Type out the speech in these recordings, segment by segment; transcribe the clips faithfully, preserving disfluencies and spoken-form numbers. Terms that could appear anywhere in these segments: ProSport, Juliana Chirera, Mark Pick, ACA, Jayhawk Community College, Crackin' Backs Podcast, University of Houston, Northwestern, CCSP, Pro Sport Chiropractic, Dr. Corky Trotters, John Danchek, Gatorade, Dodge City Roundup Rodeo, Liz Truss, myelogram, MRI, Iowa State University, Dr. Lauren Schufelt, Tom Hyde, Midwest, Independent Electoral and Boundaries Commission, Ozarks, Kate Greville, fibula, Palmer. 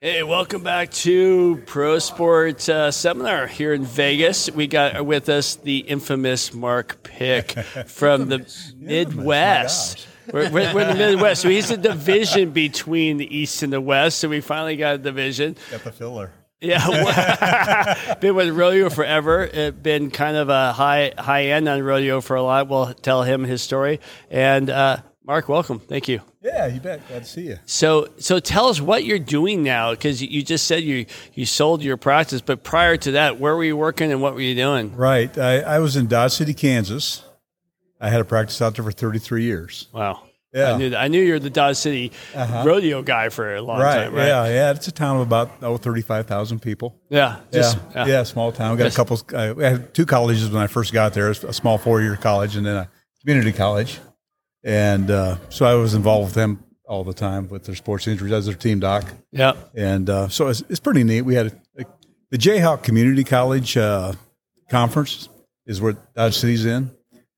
Hey, welcome back to Pro Sport uh, Seminar here in Vegas. We got with us the infamous Mark Pick from the Midwest. We're, we're, we're in the Midwest, so he's a division between the East and the West, so we finally got a division. Got the filler. Yeah, been with rodeo forever. It been kind of a high, high end on rodeo for a lot. We'll tell him his story. And uh, Mark, welcome. Thank you. Yeah, you bet. Glad to see you. So, so tell us what you're doing now, because you just said you, you sold your practice, but prior to that, where were you working and what were you doing? Right. I, I was in Dodge City, Kansas. I had a practice out there for thirty-three years. Wow. Yeah. I knew, I knew you were the Dodge City uh-huh. rodeo guy for a long right. time, right? Yeah, yeah. It's a town of about oh, thirty-five thousand people. Yeah. Just, yeah. yeah, yeah, small town. We got just, a couple. Uh, we had two colleges when I first got there, a small four-year college and then a community college. And uh, so I was involved with them all the time with their sports injuries as their team doc. Yeah. And uh, so it's, it's pretty neat. We had a, a, the Jayhawk Community College uh, conference is where Dodge City's in.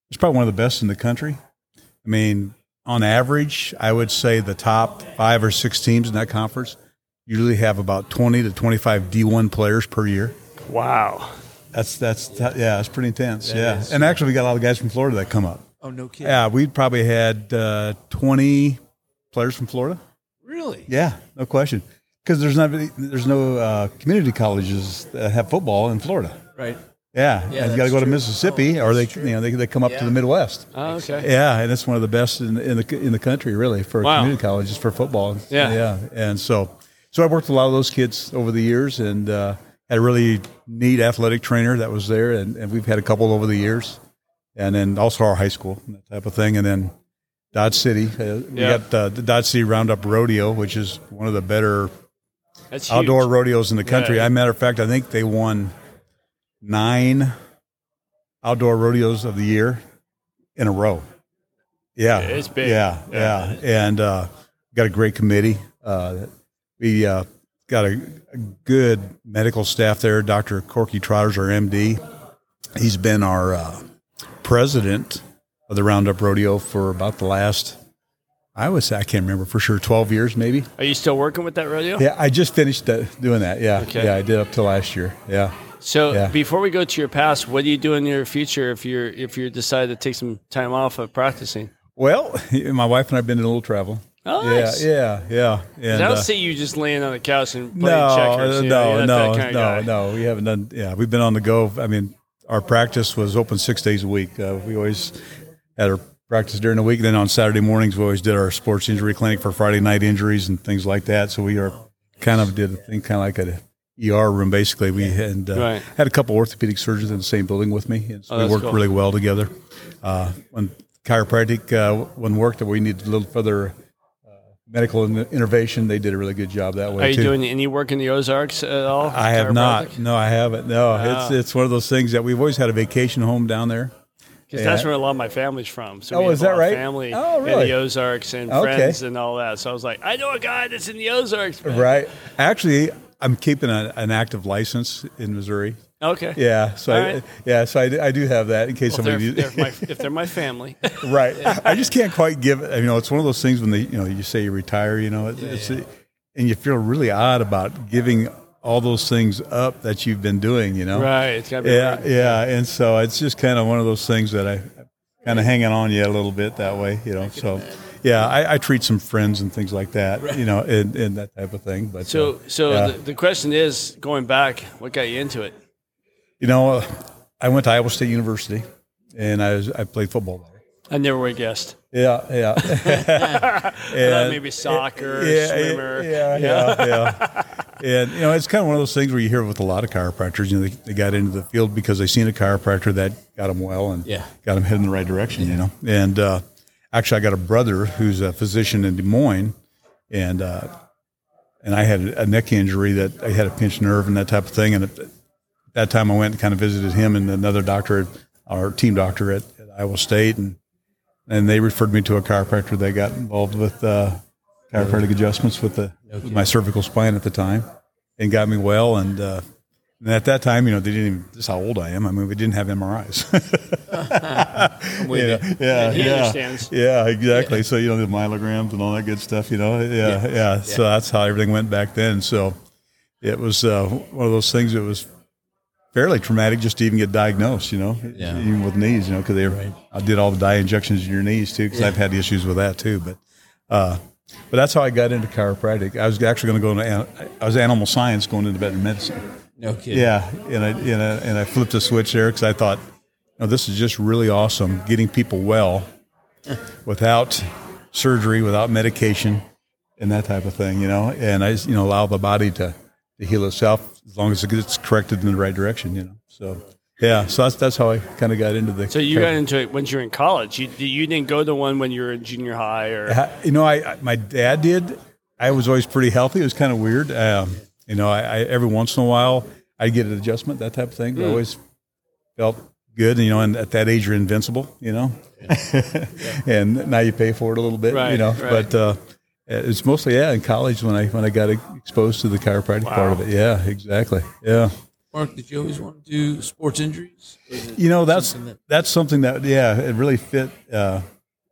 It's probably one of the best in the country. I mean, on average, I would say the top five or six teams in that conference usually have about twenty to twenty-five D one players per year. Wow. That's, that's yeah, that's pretty intense. That yeah. Is. And actually, we got a lot of guys from Florida that come up. Oh, no kidding. Yeah, we probably had uh, twenty players from Florida. Really? Yeah, no question. Because there's not really, there's no uh, community colleges that have football in Florida. Right. Yeah, yeah, and you got to go true. to Mississippi, oh, or they, true. you know, they they come up yeah. to the Midwest. Oh, okay. Yeah, and it's one of the best in, in the in the country, really, for wow. community colleges for football. Yeah, yeah. And so, so I worked with a lot of those kids over the years, and uh, had a really neat athletic trainer that was there, and, and we've had a couple over the years. And then also our high school, and that type of thing. And then Dodge City. Uh, we yeah. got uh, the Dodge City Roundup Rodeo, which is one of the better That's outdoor huge. rodeos in the country. Yeah. As a matter of fact, I think they won nine outdoor rodeos of the year in a row. Yeah. yeah it's big. Yeah, yeah. yeah. And uh, got a great committee. Uh, we uh, got a, a good medical staff there. Doctor Corky Trotters, our M D. He's been our uh, – president of the Roundup Rodeo for about the last, I would say, I can't remember for sure, twelve years maybe. Are you still working with that rodeo? Yeah, I just finished that, doing that. Yeah, okay. yeah, I did up to last year. Yeah. So yeah. before we go to your past, what do you do in your future if you're if you decide to take some time off of practicing? Well, my wife and I've been in a little travel. Oh, nice. Yeah, yeah, yeah. And, I don't uh, see you just laying on the couch and playing no, checkers. You no, know, no, no, guy. no. We haven't done. Yeah, we've been on the go. I mean. Our practice was open six days a week. Uh, we always had our practice during the week. Then on Saturday mornings, we always did our sports injury clinic for Friday night injuries and things like that. So we are kind of did a thing kind of like an E R room, basically. We had, uh, right. had a couple orthopedic surgeons in the same building with me. And so oh, we worked cool. really well together. Uh, when chiropractic, uh, when work that we needed a little further medical intervention, they did a really good job that way. Are you too. doing any work in the Ozarks at all? I have not. No, I haven't. No, wow. it's it's one of those things that we've always had a vacation home down there. Because that's where a lot of my family's from. So oh, is that right? Family oh, really? in the Ozarks and okay. friends and all that. So I was like, I know a guy that's in the Ozarks, man. Right. Actually, I'm keeping a, an active license in Missouri. Okay. Yeah. So I, right. yeah. So I, I do have that in case well, somebody. They're, they're my, if they're my family. Right. I just can't quite give it. You know, it's one of those things when they, you know, you say you retire, you know, it, yeah, it's, yeah. and you feel really odd about giving all those things up that you've been doing. You know. Right. It's gotta be. Yeah. Great. Yeah. And so it's just kind of one of those things that I kind of hanging on yet a little bit that way. You know. So. Yeah, I, I treat some friends and things like that, right. you know, and, and that type of thing. But so, uh, so yeah. the, the question is, going back, what got you into it? You know, uh, I went to Iowa State University, and I was, I played football there. I never would have guessed. Yeah, yeah. and, maybe soccer, yeah, swimmer. Yeah, yeah, yeah. yeah. And, you know, it's kind of one of those things where you hear with a lot of chiropractors, you know, they, they got into the field because they seen a chiropractor that got them well and yeah. got them heading in the right direction, yeah. you know. And uh, actually, I got a brother who's a physician in Des Moines, and uh, and I had a neck injury that I had a pinched nerve and that type of thing, and it, that time I went and kind of visited him and another doctor, our team doctor at, at Iowa State, and and they referred me to a chiropractor. They got involved with uh, chiropractic adjustments with, the, okay. with my cervical spine at the time and got me well, and uh, And at that time, you know, they didn't even, this is how old I am. I mean, we didn't have M R Is. yeah, yeah, he yeah, understands. Yeah, exactly. Yeah. So, you know, the myelograms and all that good stuff, you know. Yeah, yeah. yeah. yeah. So that's how everything went back then. So it was uh, one of those things that was fairly traumatic just to even get diagnosed, you know, yeah. even with knees, you know, because right. I did all the dye injections in your knees, too, because yeah. I've had issues with that, too. But uh, but that's how I got into chiropractic. I was actually going to go into, I was animal science going into veterinary medicine. No kidding. Yeah, and I, and I and I flipped a switch there because I thought, no, this is just really awesome, getting people well without surgery, without medication, and that type of thing, you know. And I just, you know, allow the body to, to heal itself as long as it gets corrected in the right direction, you know. So, yeah, so that's that's how I kind of got into the. So you got into it when you were in college. You you didn't go to one when you were in junior high or. You know, I, I my dad did. I was always pretty healthy. It was kind of weird. Um, You know, I, I every once in a while I get an adjustment, that type of thing. But mm. I always felt good, you know. And at that age, you're invincible, you know. Yeah. yeah. And now you pay for it a little bit, right, you know. Right. But uh, it's mostly yeah in college when I when I got exposed to the chiropractic wow. part of it. Yeah, exactly. Yeah. Mark, did you always want to do sports injuries? You know, that's something that- that's something that yeah, it really fit. Uh,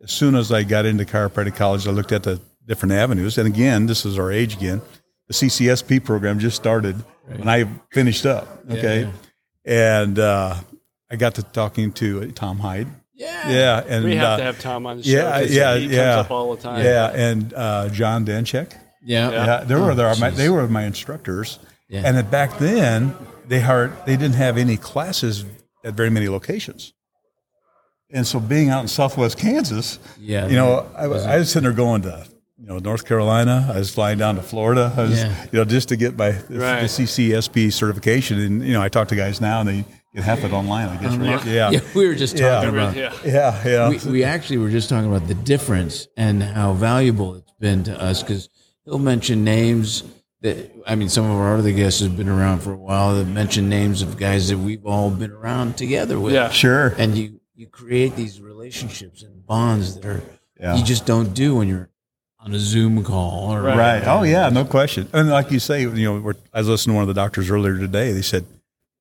as soon as I got into chiropractic college, I looked at the different avenues, and again, this is our age again. The C C S P program just started right. when I finished up. Okay. Yeah, yeah. And uh, I got to talking to Tom Hyde. Yeah. Yeah. And we have uh, to have Tom on the show. Yeah. Yeah. He yeah. comes up all the time. Yeah. And uh, John Danchek. Yeah. yeah. yeah. They were oh, their, my, they were my instructors. Yeah. And then back then they hired, they didn't have any classes at very many locations. And so being out in Southwest Kansas, yeah, you know, I was, I was sitting there going to, you know, North Carolina. I was flying down to Florida. I was, yeah. you know, just to get my the, right. the C C S P certification. And you know, I talk to guys now, and they get half it online. I guess. Um, right? yeah. yeah, we were just talking yeah. about. Yeah, yeah. yeah. We, we actually were just talking about the difference and how valuable it's been to us. Because he'll mention names that I mean, some of our other guests have been around for a while. That mention names of guys that we've all been around together with. Yeah, sure. And you you create these relationships and bonds that are yeah. you just don't do when you're on a Zoom call. Or right. right. Oh, yeah, no question. And like you say, you know, we're, I was listening to one of the doctors earlier today. They said,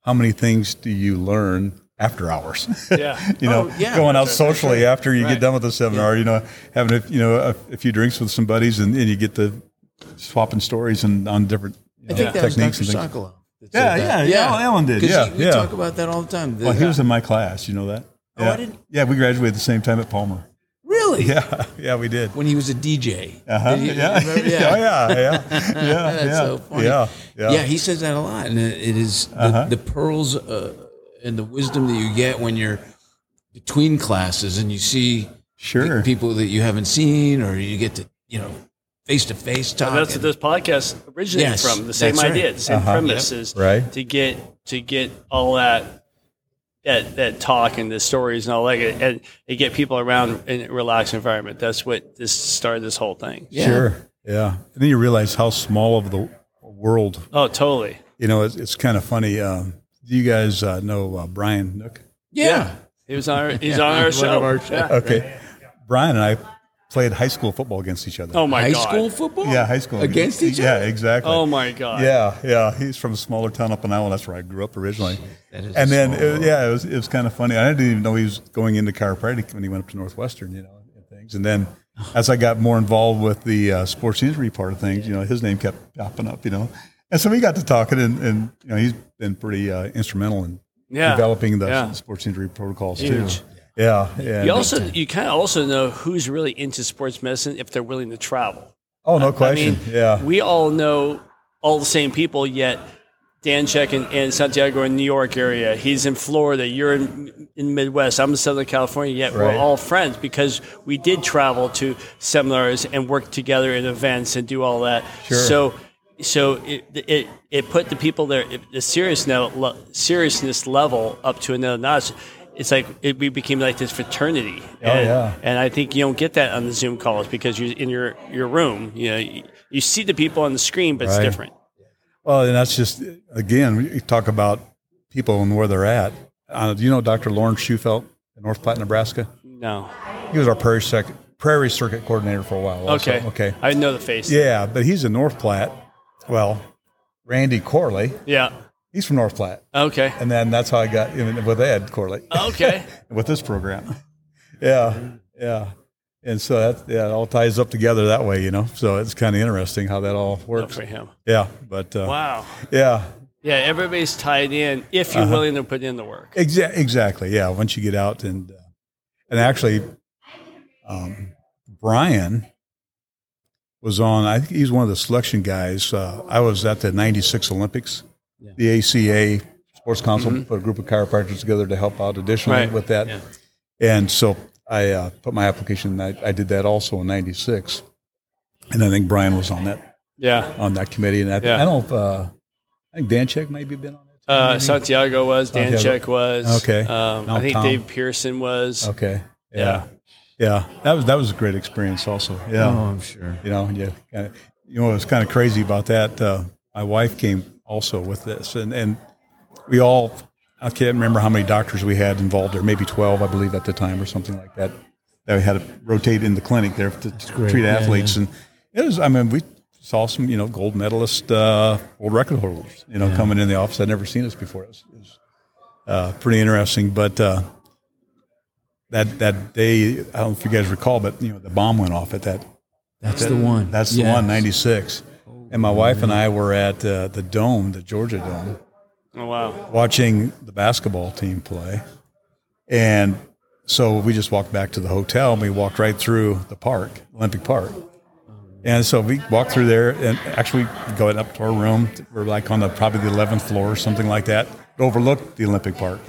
how many things do you learn after hours? Yeah. you know, oh, yeah, going out sure, socially sure. after you right. get done with the seminar, yeah. you know, having, a, you know, a, a few drinks with some buddies and, and you get to swapping stories and on different you know, I think that techniques. Was Doctor and things. Yeah, yeah, yeah, yeah. Alan did. Yeah, you, yeah. We talk about that all the time. Well, he was in my class. You know that? Oh, yeah. I didn't. Yeah, we graduated the same time at Palmer. Really? Yeah, yeah, we did. When he was a D J. Uh-huh. You, yeah. You yeah. yeah, yeah, yeah, yeah. That's yeah. so funny. Yeah, yeah, yeah. He says that a lot, and it is the, uh-huh. the pearls uh, and the wisdom that you get when you're between classes and you see sure. people that you haven't seen, or you get to you know face to face talk. Well, that's and, what this podcast originated yes, from. The same idea, right. the same uh-huh. premise yep. is right. to get to get all that. That, that talk and the stories and all that, and, and get people around in a relaxed environment. That's what this started this whole thing. Yeah. Sure, yeah. And then you realize how small of the world. Oh, totally. You know, it's, it's kind of funny. Um, do you guys uh, know uh, Brian Nook? Yeah. yeah, he was on. Our, he's yeah. on our show. Our show. Yeah. Okay, Brian and I played high school football against each other. Oh my high god! High school football? Yeah, high school against, against each yeah, other. Yeah, exactly. Oh my god! Yeah, yeah. He's from a smaller town up in Iowa. That's where I grew up originally. That is and then, it, yeah, it was it was kind of funny. I didn't even know he was going into chiropractic when he went up to Northwestern, you know, and things. And then, as I got more involved with the uh, sports injury part of things, you know, his name kept popping up, you know. And so we got to talking, and, and you know, he's been pretty uh, instrumental in yeah. developing the yeah. sports injury protocols Huge. too. Yeah, yeah. You also you kind of also know who's really into sports medicine if they're willing to travel. Oh, no question. I mean, yeah, we all know all the same people yet. Danchek in, in Santiago in New York area. He's in Florida. You're in in Midwest. I'm in Southern California. Yet right. we're all friends because we did travel to seminars and work together at events and do all that. Sure. So so it it, it put the people there the serious now, seriousness level up to another notch. It's like it, we became like this fraternity. Oh, and, yeah. and I think you don't get that on the Zoom calls because you're in your, your room. You know, you, you see the people on the screen, but right. it's different. Well, and that's just, again, we talk about people and where they're at. Uh, do you know Doctor Lauren Schufelt in North Platte, Nebraska? No. He was our Prairie, sec- Prairie Circuit coordinator for a while. Also. Okay. Okay. I know the face. Yeah, but he's in North Platte. Well, Randy Corley. Yeah. He's from North Platte. Okay. And then that's how I got in with Ed Corley. Okay. With this program. Yeah. Yeah. And so that, yeah, it all ties up together that way, you know. So it's kind of interesting how that all works. Good for him. Yeah. But uh, wow. Yeah. Yeah. Everybody's tied in if you're uh-huh. willing to put in the work. Exa- exactly. Yeah. Once you get out and uh, and actually, um, Brian was on. I think he's one of the selection guys. Uh, I was at the ninety-six Olympics. Yeah. The A C A Sports Council mm-hmm. put a group of chiropractors together to help out additionally right. with that, yeah. and so. I uh, put my application. I, I did that also in ninety-six, and I think Brian was on that. Yeah, on that committee. And I, yeah. I don't. Uh, I think Danchek maybe been on it. Uh, Santiago was. Danchek was. Okay. Um, I think Tom. Dave Pearson was. Okay. Yeah. yeah, yeah. That was that was a great experience. Also, yeah, oh, I'm sure. You know, yeah. Kinda, you know, what was kind of crazy about that. Uh, my wife came also with this, and and we all. I can't remember how many doctors we had involved there, maybe twelve, I believe, at the time or something like that, that we had to rotate in the clinic there to great, treat athletes. Yeah, yeah. And it was, I mean, we saw some, you know, gold medalist, uh, world record holders, you know, yeah. coming in the office. I'd never seen this before. It was, it was uh, pretty interesting. But uh, that that day, I don't know if you guys recall, but, you know, the bomb went off at that. That's that, the one. That's yes. the one, ninety-six. Oh, and my oh, wife man. and I were at uh, the Dome, the Georgia Dome. Oh, wow. Watching the basketball team play. And so we just walked back to the hotel, and we walked right through the park, Olympic Park. And so we walked through there, and actually going up to our room. We're like on the probably the eleventh floor or something like that. It overlooked the Olympic Park.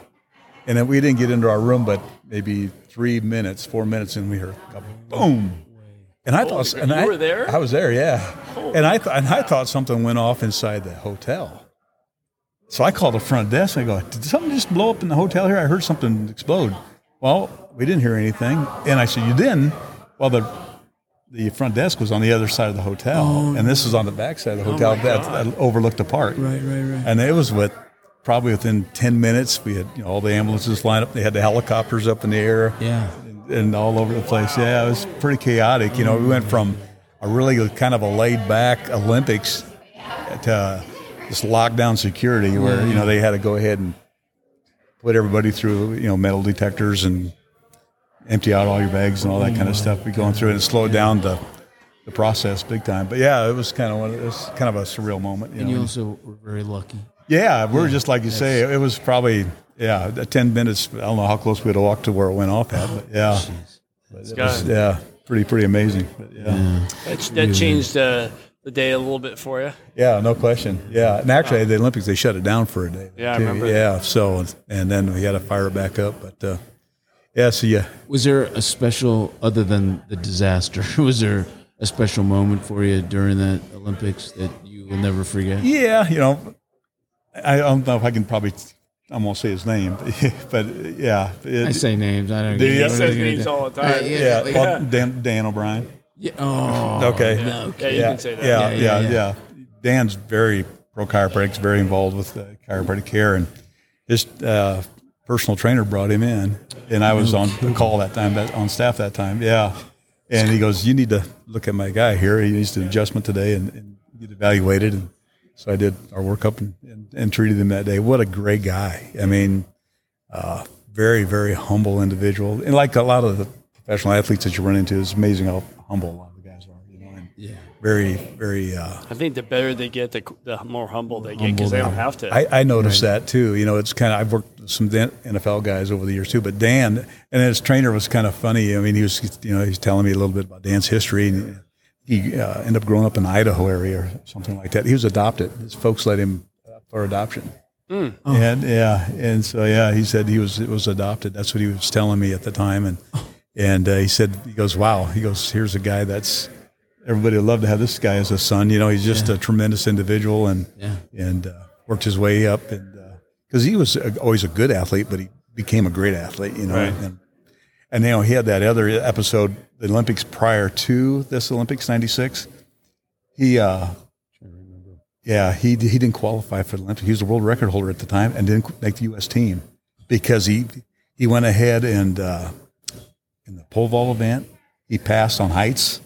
And then we didn't get into our room, but maybe three minutes, four minutes, and we heard boom. And I thought, and I, you were there? I was there, yeah. And I th- and I thought something went off inside the hotel. So I called the front desk and I go, did something just blow up in the hotel here? I heard something explode. Well, we didn't hear anything. And I said, you didn't? Well, the the front desk was on the other side of the hotel. Oh, and this was on the back side of the hotel oh that, that overlooked the park. Right, right, right. And it was with, probably within ten minutes, we had you know, all the ambulances lined up. They had the helicopters up in the air yeah, and, and all over the place. Wow. Yeah, it was pretty chaotic. You know, we went from a really kind of a laid-back Olympics to... Uh, this lockdown security where, you know, they had to go ahead and put everybody through, you know, metal detectors and empty out all your bags and all that kind of stuff. We're going through it and slowed down the, the process big time. But, yeah, it was kind of one, it was kind of a surreal moment. You and know? You also were very lucky. Yeah, we were yeah, just like you say. It was probably, yeah, ten minutes. I don't know how close we had to walk to where it went off at. But, yeah. But it was, yeah, pretty, pretty amazing. But, yeah. yeah. That's, that changed uh the day a little bit for you. Yeah, no question. Yeah, and actually at the Olympics they shut it down for a day. Yeah, too. I remember. Yeah, so and then we had to fire it back up. But uh, yeah, so yeah. Was there a special other than the disaster? Was there a special moment for you during that Olympics that you will never forget? Yeah, you know, I don't know if I can probably. I won't say his name, but, but yeah. It, I say names. I don't. He says names all the time. Uh, yeah, yeah. Like, well, yeah. Dan, Dan O'Brien. Yeah. Oh, okay. Yeah, okay. Yeah, you can say that. Yeah, yeah, yeah. yeah, yeah. yeah. Dan's very pro chiropractic, very involved with uh, chiropractic care, and his uh, personal trainer brought him in, and I was on the call that time, that, on staff that time. Yeah, and he goes, "You need to look at my guy here. He needs an adjustment today, and, and get evaluated." And so I did our workup and, and, and treated him that day. What a great guy! I mean, uh, very, very humble individual, and like a lot of the professional athletes that you run into, it's amazing how humble a lot of the guys are, you know, and yeah. very, very... Uh, I think the better they get, the, the more humble they humble get because they don't have to. I, I noticed right. that, too. You know, it's kind of... I've worked with some N F L guys over the years, too, but Dan, and his trainer was kind of funny. I mean, he was, you know, he's telling me a little bit about Dan's history, and he uh, ended up growing up in the Idaho area or something like that. He was adopted. His folks let him up for adoption. Mm. Oh. And, yeah, and so, yeah, he said he was, it was adopted. That's what he was telling me at the time, and... And uh, he said, he goes, wow. He goes, here's a guy that's, everybody would love to have this guy as a son. You know, he's just yeah. a tremendous individual and yeah. and uh, worked his way up. And because uh, he was a, always a good athlete, but he became a great athlete, you know. Right. And, and, you know, he had that other episode, the Olympics prior to this Olympics, ninety-six. He, uh, yeah, he, he didn't qualify for the Olympics. He was a world record holder at the time and didn't make the U S team because he, he went ahead and, uh, in the pole vault event, he passed on heights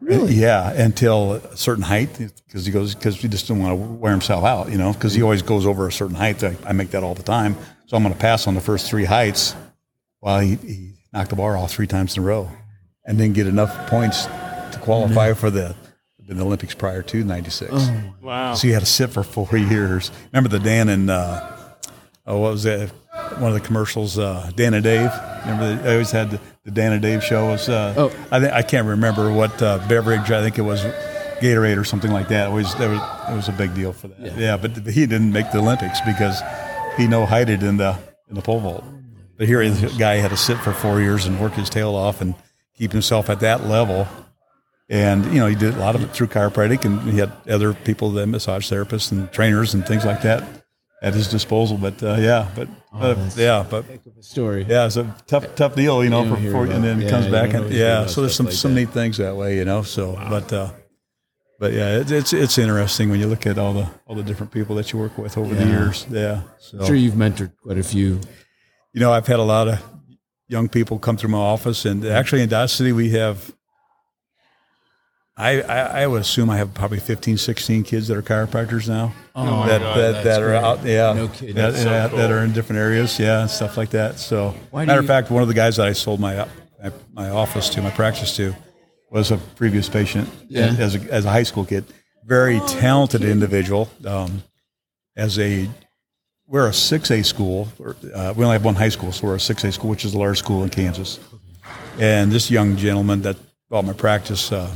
Really? Yeah, until a certain height, because he goes because he just didn't want to wear himself out, you know, because he always goes over a certain height. I, I make that all the time, so I'm going to pass on the first three heights. Well, he, he knocked the bar off three times in a row, and didn't get enough points to qualify no. for the, the Olympics prior to ninety-six. Oh, wow! So he had to sit for four years. Remember the Dan and uh, oh, what was that? One of the commercials, uh, Dan and Dave. Remember, I always had the, the Dan and Dave show. It was, uh, oh. I think I can't remember what uh, beverage. I think it was Gatorade or something like that. It was, there was, it was a big deal for that. Yeah, yeah, but he didn't make the Olympics because he no-hided in the in the pole vault. But here, this guy had to sit for four years and work his tail off and keep himself at that level. And you know, he did a lot of it through chiropractic, and he had other people, the massage therapists and trainers and things like that, at his disposal. But uh, yeah, but oh, uh, yeah, but heck of a story. Yeah, it's a tough, tough deal, you know. You for, for about, and then yeah, comes back, and yeah. So there's some like some that. neat things that way, you know. So, wow. but uh, but yeah, it, it's it's interesting when you look at all the all the different people that you work with over yeah. the years. Yeah, so. I'm sure you've mentored quite a few. You know, I've had a lot of young people come through my office, and actually in Dodge City we have. I, I, I would assume I have probably fifteen, sixteen kids that are chiropractors now. Oh, that God, that, that are out, yeah, no kidding. That, so that, cool. that are in different areas, yeah, and stuff like that. So, Why matter of you- fact, one of the guys that I sold my my, my office to, my practice to, was a previous patient yeah. as a, as a high school kid. Very oh, talented no individual. Um, as a we're a six A school. Uh, we only have one high school, so we're a six A school, which is the largest school in Kansas. And this young gentleman that bought my practice. Uh,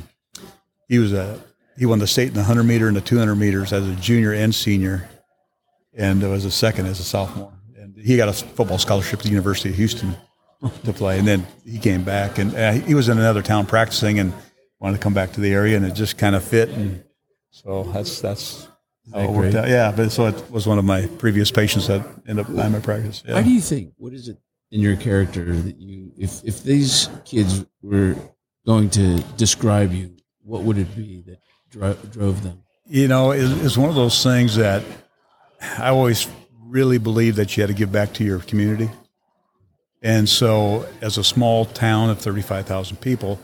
He was a he won the state in the one hundred meter and the two hundred meters as a junior and senior, and was a second as a sophomore. And he got a football scholarship at the University of Houston to play. And then he came back, and uh, he was in another town practicing and wanted to come back to the area, and it just kind of fit. And so that's that's how that it worked great? out. Yeah, but so it was one of my previous patients that ended up in my practice. Yeah. Why do you think? What is it in your character that you? If if these kids were going to describe you, what would it be that dro- drove them? You know, it, it's one of those things that I always really believed that you had to give back to your community. And so as a small town of thirty-five thousand people,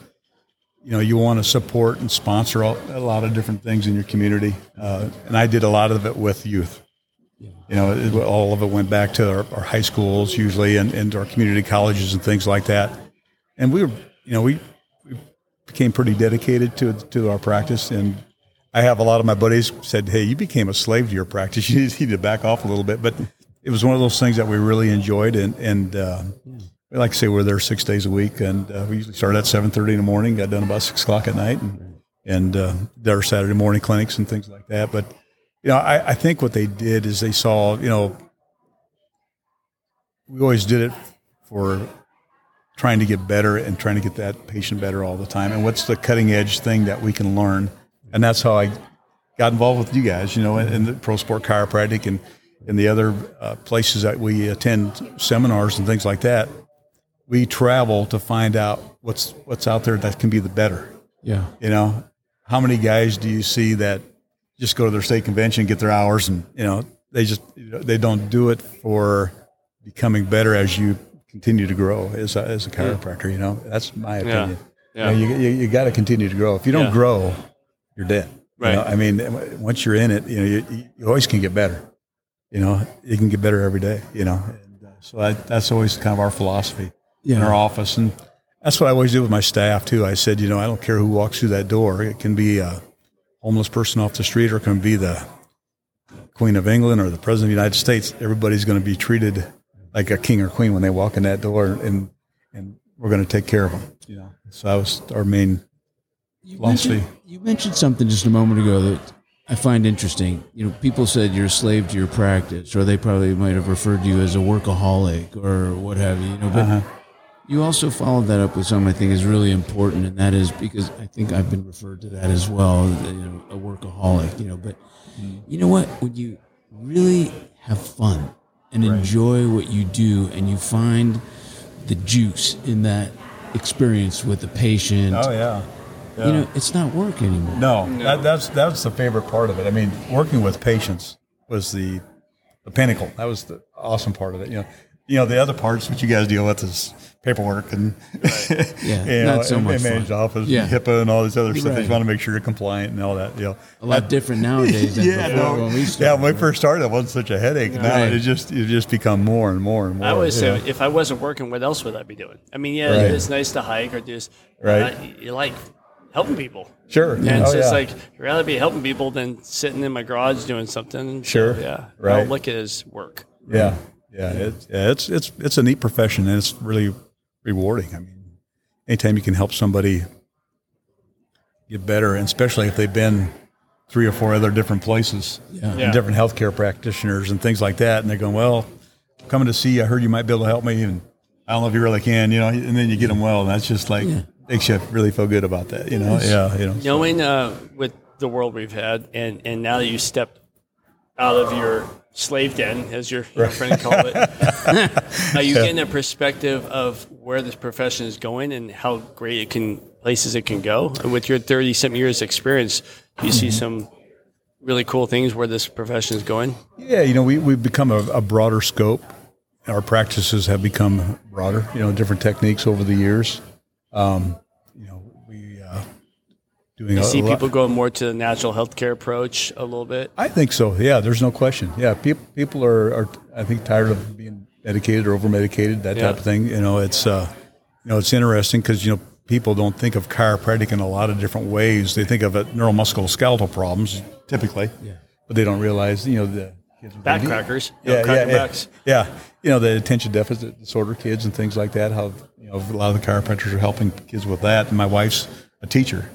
you know, you want to support and sponsor all, a lot of different things in your community. Uh, and I did a lot of it with youth. Yeah. You know, it, all of it went back to our, our high schools usually and, and our community colleges and things like that. And we were, you know, we... became pretty dedicated to to our practice, and I have a lot of my buddies said, "Hey, you became a slave to your practice. You need to back off a little bit." But it was one of those things that we really enjoyed, and and uh, like I say, we're there six days a week, and uh, we usually started at seven thirty in the morning, got done about six o'clock at night, and and uh, there were Saturday morning clinics and things like that. But you know, I, I think what they did is they saw, you know, we always did it for. Trying to get better and trying to get that patient better all the time. And what's the cutting edge thing that we can learn? And that's how I got involved with you guys, you know, in, in the Pro Sport Chiropractic and, and the other uh, places that we attend seminars and things like that. We travel to find out what's, what's out there that can be the better. Yeah. You know, how many guys do you see that just go to their state convention, get their hours and, you know, they just, they don't do it for becoming better as you continue to grow as a, as a chiropractor, yeah. you know, that's my opinion. Yeah. Yeah. You know, you, you, you got to continue to grow. If you don't yeah. grow, you're dead. Right. You know, I mean, once you're in it, you know, you, you always can get better, you know, you can get better every day, you know? And so that, that's always kind of our philosophy yeah. in our office. And that's what I always do with my staff too. I said, you know, I don't care who walks through that door. It can be a homeless person off the street, or it can be the Queen of England or the President of the United States. Everybody's going to be treated like a king or queen when they walk in that door, and and we're going to take care of them. Yeah. So that was our main you philosophy. Mentioned, you mentioned something just a moment ago that I find interesting. You know, people said you're a slave to your practice, or they probably might have referred to you as a workaholic or what have you. You know, but uh-huh. you also followed that up with something I think is really important, and that is because I think I've been referred to that as well, you know, a workaholic. You know, but you know what? When you really have fun and right. enjoy what you do, and you find the juice in that experience with the patient. Oh yeah, yeah. You know, it's not work anymore. No, no. That, that's that's the favorite part of it. I mean, working with patients was the the pinnacle. That was the awesome part of it. You know, you know, the other parts that you guys deal with is paperwork and, right. yeah, you know, not so much managed fun. Office, yeah. HIPAA, and all this other stuff. Right. You want to make sure you're compliant and all that. You know, a lot I, different nowadays than yeah, before no, when we started. Yeah, when we first started, it wasn't such a headache. Right. Now it just it just become more and more and more. I always say, know? If I wasn't working, what else would I be doing? I mean, yeah, right. It's nice to hike or do this. Right, I, you like helping people. Sure. And oh, so it's yeah. like, I'd rather be helping people than sitting in my garage doing something. Sure. So, yeah. Right. I don't look at it as work. Yeah. Yeah, it, yeah, it's it's it's a neat profession, and it's really rewarding. I mean, anytime you can help somebody get better, and especially if they've been three or four other different places, yeah. Yeah. and different healthcare practitioners and things like that, and they're going, well, I'm coming to see you. I heard you might be able to help me, and I don't know if you really can, you know, and then you get them well, and that's just like yeah. makes you really feel good about that, you know. Yes. Yeah, you know. Knowing so. uh, with the world we've had, and, and now that you step out of your slave den, as your, your friend called it. Are you getting a perspective of where this profession is going and how great it can, places it can go? And with your thirty-something years experience, you see some really cool things where this profession is going? Yeah, you know, we, we've become a, a broader scope. Our practices have become broader, you know, different techniques over the years. Um, you know, we... Uh, Doing you a, see a people going more to the natural healthcare approach a little bit? I think so. Yeah, there's no question. Yeah, people people are, are I think tired of being medicated or over medicated, that yeah. type of thing. You know, it's uh, you know, it's interesting because you know people don't think of chiropractic in a lot of different ways. They think of it neuromusculoskeletal problems typically, yeah. but they don't realize you know the kids back crackers, yeah, yeah, crackin' backs, yeah, yeah, you know the attention deficit disorder kids and things like that. How you know a lot of the chiropractors are helping kids with that. And my wife's a teacher.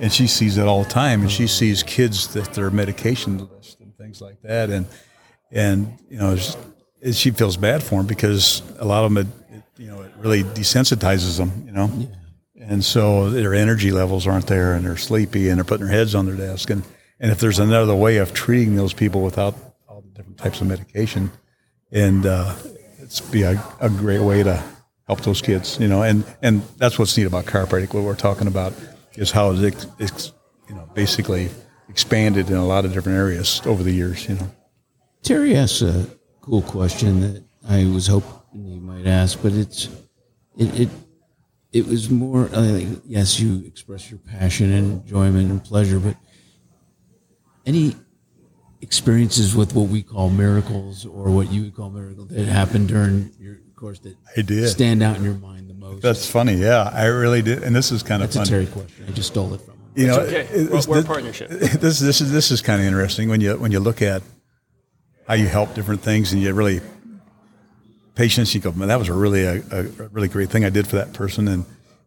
And she sees it all the time, and she sees kids that their medication list and things like that, and and you know she feels bad for them because a lot of them, it, it, you know, it really desensitizes them, you know, yeah. and so their energy levels aren't there, and they're sleepy, and they're putting their heads on their desk, and and if there's another way of treating those people without all the different types of medication, and uh, it's be a, a great way to help those kids, you know, and and that's what's neat about chiropractic, what we're talking about. Is how it's, it's you know basically expanded in a lot of different areas over the years. You know, Terry asks a cool question that I was hoping you might ask, but it's it it, it was more like yes, you express your passion and enjoyment and pleasure, but any experiences with what we call miracles or what you would call miracles that happened during your course that I did. Stand out in your mind. Most. That's funny, yeah. I really did, and this is kind of funny. That's a Terry question. I just stole it from him. You know, okay. It's, we're a partnership. This, this is this is kind of interesting when you when you look at how you help different things, and you really patients. You go, man, that was a really a, a really great thing I did for that person, and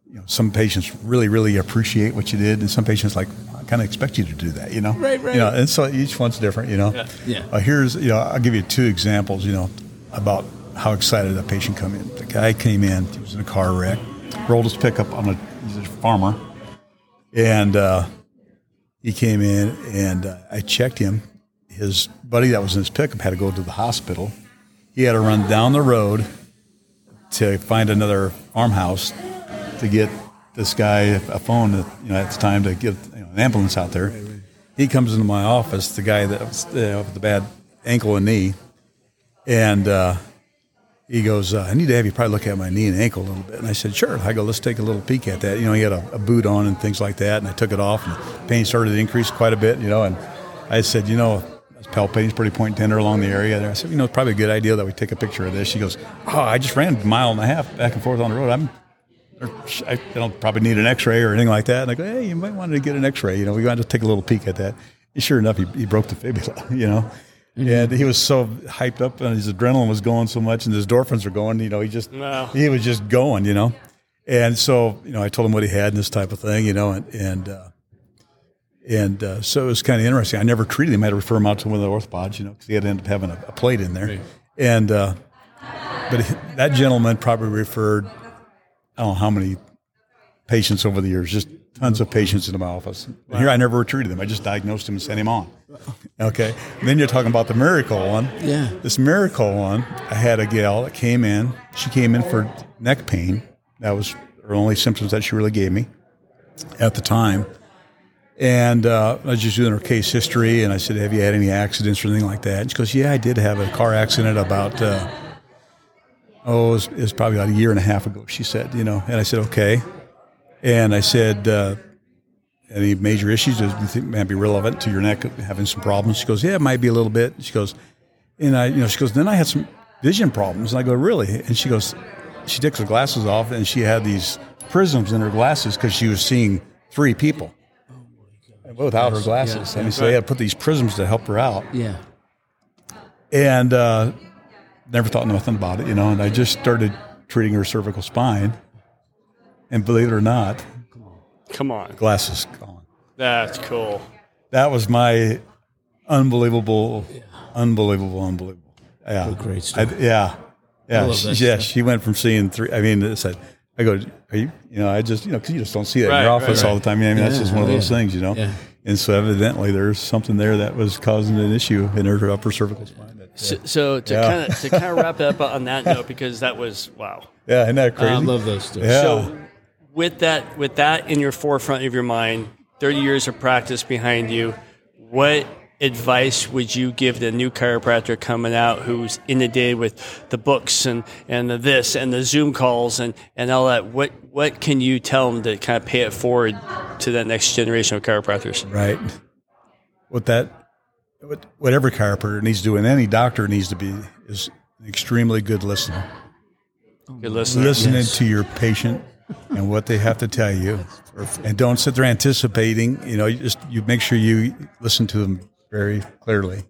you know, some patients really really appreciate what you did, and some patients like I kind of expect you to do that, you know, right, right. You know, and so each one's different, you know. Yeah. yeah. Uh, here's you know, I'll give you two examples, you know, about. How excited a patient come in. The guy came in, he was in a car wreck, rolled his pickup on a, he's a farmer, and uh, he came in and uh, I checked him. His buddy that was in his pickup had to go to the hospital. He had to run down the road to find another farmhouse to get this guy a phone, that, you know, at the time to get you know, an ambulance out there. He comes into my office, the guy that was you know, with the bad ankle and knee, and uh, He goes, uh, I need to have you probably look at my knee and ankle a little bit. And I said, sure. I go, let's take a little peek at that. You know, he had a, a boot on and things like that. And I took it off, and the pain started to increase quite a bit, you know. And I said, you know, palpation's pretty point tender along the area. And I said, you know, it's probably a good idea that we take a picture of this. She goes, oh, I just ran a mile and a half back and forth on the road. I'm, I don't probably need an x-ray or anything like that. And I go, hey, you might want to get an x-ray. You know, we got to take a little peek at that. And sure enough, he, he broke the fibula, you know. Mm-hmm. And he was so hyped up, and his adrenaline was going so much, and his endorphins were going. You know, he just no. he was just going. You know, and so you know, I told him what he had and this type of thing. You know, and and uh, and uh, so it was kind of interesting. I never treated him; I had to refer him out to one of the orthopods. You know, because he had to end up having a, a plate in there. Right. And uh, but he, that gentleman probably referred I don't know how many patients over the years, just tons of patients in my office. Wow. Here, I never treated them; I just diagnosed him and sent him on. Okay. And then you're talking about the miracle one. Yeah. This miracle one, I had a gal that came in. She came in for neck pain. That was her only symptoms that she really gave me at the time. And uh, I was just doing her case history, and I said, have you had any accidents or anything like that? And she goes, yeah, I did have a car accident about uh, oh, it was, it was probably about a year and a half ago, she said, you know. And I said, okay. And I said, uh, any major issues that you think might be relevant to your neck, having some problems? She goes, yeah, it might be a little bit. She goes, and I, you know, she goes, then I had some vision problems. And I go, really? And she goes, she takes her glasses off, and she had these prisms in her glasses because she was seeing three people without her glasses. Yeah, I mean, so they had to put these prisms to help her out. Yeah. And uh, never thought nothing about it, you know, and I just started treating her cervical spine. And believe it or not, come on. Glasses gone. That's cool. That was my unbelievable, yeah. unbelievable, unbelievable. Yeah. Oh, great story. I, yeah. Yeah. She, yeah. Stuff. She went from seeing three. I mean, it's like, I go, are you, you know, I just, you know, because you just don't see that right, in your office right, right. all the time. I mean, yeah, that's just one of those yeah. things, you know. Yeah. And so evidently there's something there that was causing an issue in her upper cervical spine. That, so, so to yeah. kind of to kind of wrap up on that note, because that was, wow. Yeah, isn't that crazy? I um, love those stories. Yeah. So with that, with that in your forefront of your mind, thirty years of practice behind you, what advice would you give the new chiropractor coming out who's inundated with the books and, and the this and the Zoom calls and, and all that? What what can you tell them to kind of pay it forward to that next generation of chiropractors? Right. What that, what, what every chiropractor needs to do and any doctor needs to be is an extremely good listener. Good listener. Listening yes. to your patient and what they have to tell you. And don't sit there anticipating. You know, you just you make sure you listen to them very clearly,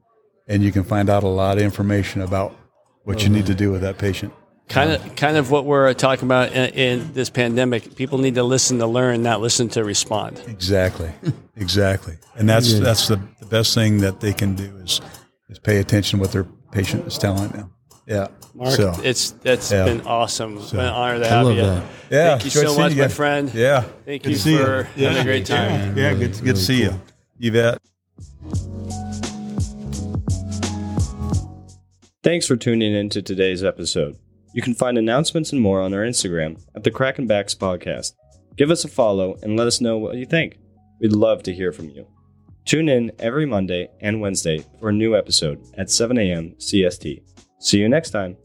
and you can find out a lot of information about what you need to do with that patient. Kind of, kind of what we're talking about in, in this pandemic. People need to listen to learn, not listen to respond. Exactly, exactly. And that's yeah. that's the, the best thing that they can do is is pay attention to what their patient is telling them. Yeah, Mark, so, it's that's yeah. been awesome. So, an honor to I have you. That. Yeah, thank you so much, you my friend. Yeah, thank good you for you. having yeah. a great time. Yeah, yeah really, good, really good to see cool. you, Yvette. Thanks for tuning in to today's episode. You can find announcements and more on our Instagram at the Crackin' Backs Podcast. Give us a follow and let us know what you think. We'd love to hear from you. Tune in every Monday and Wednesday for a new episode at seven a.m. C S T. See you next time.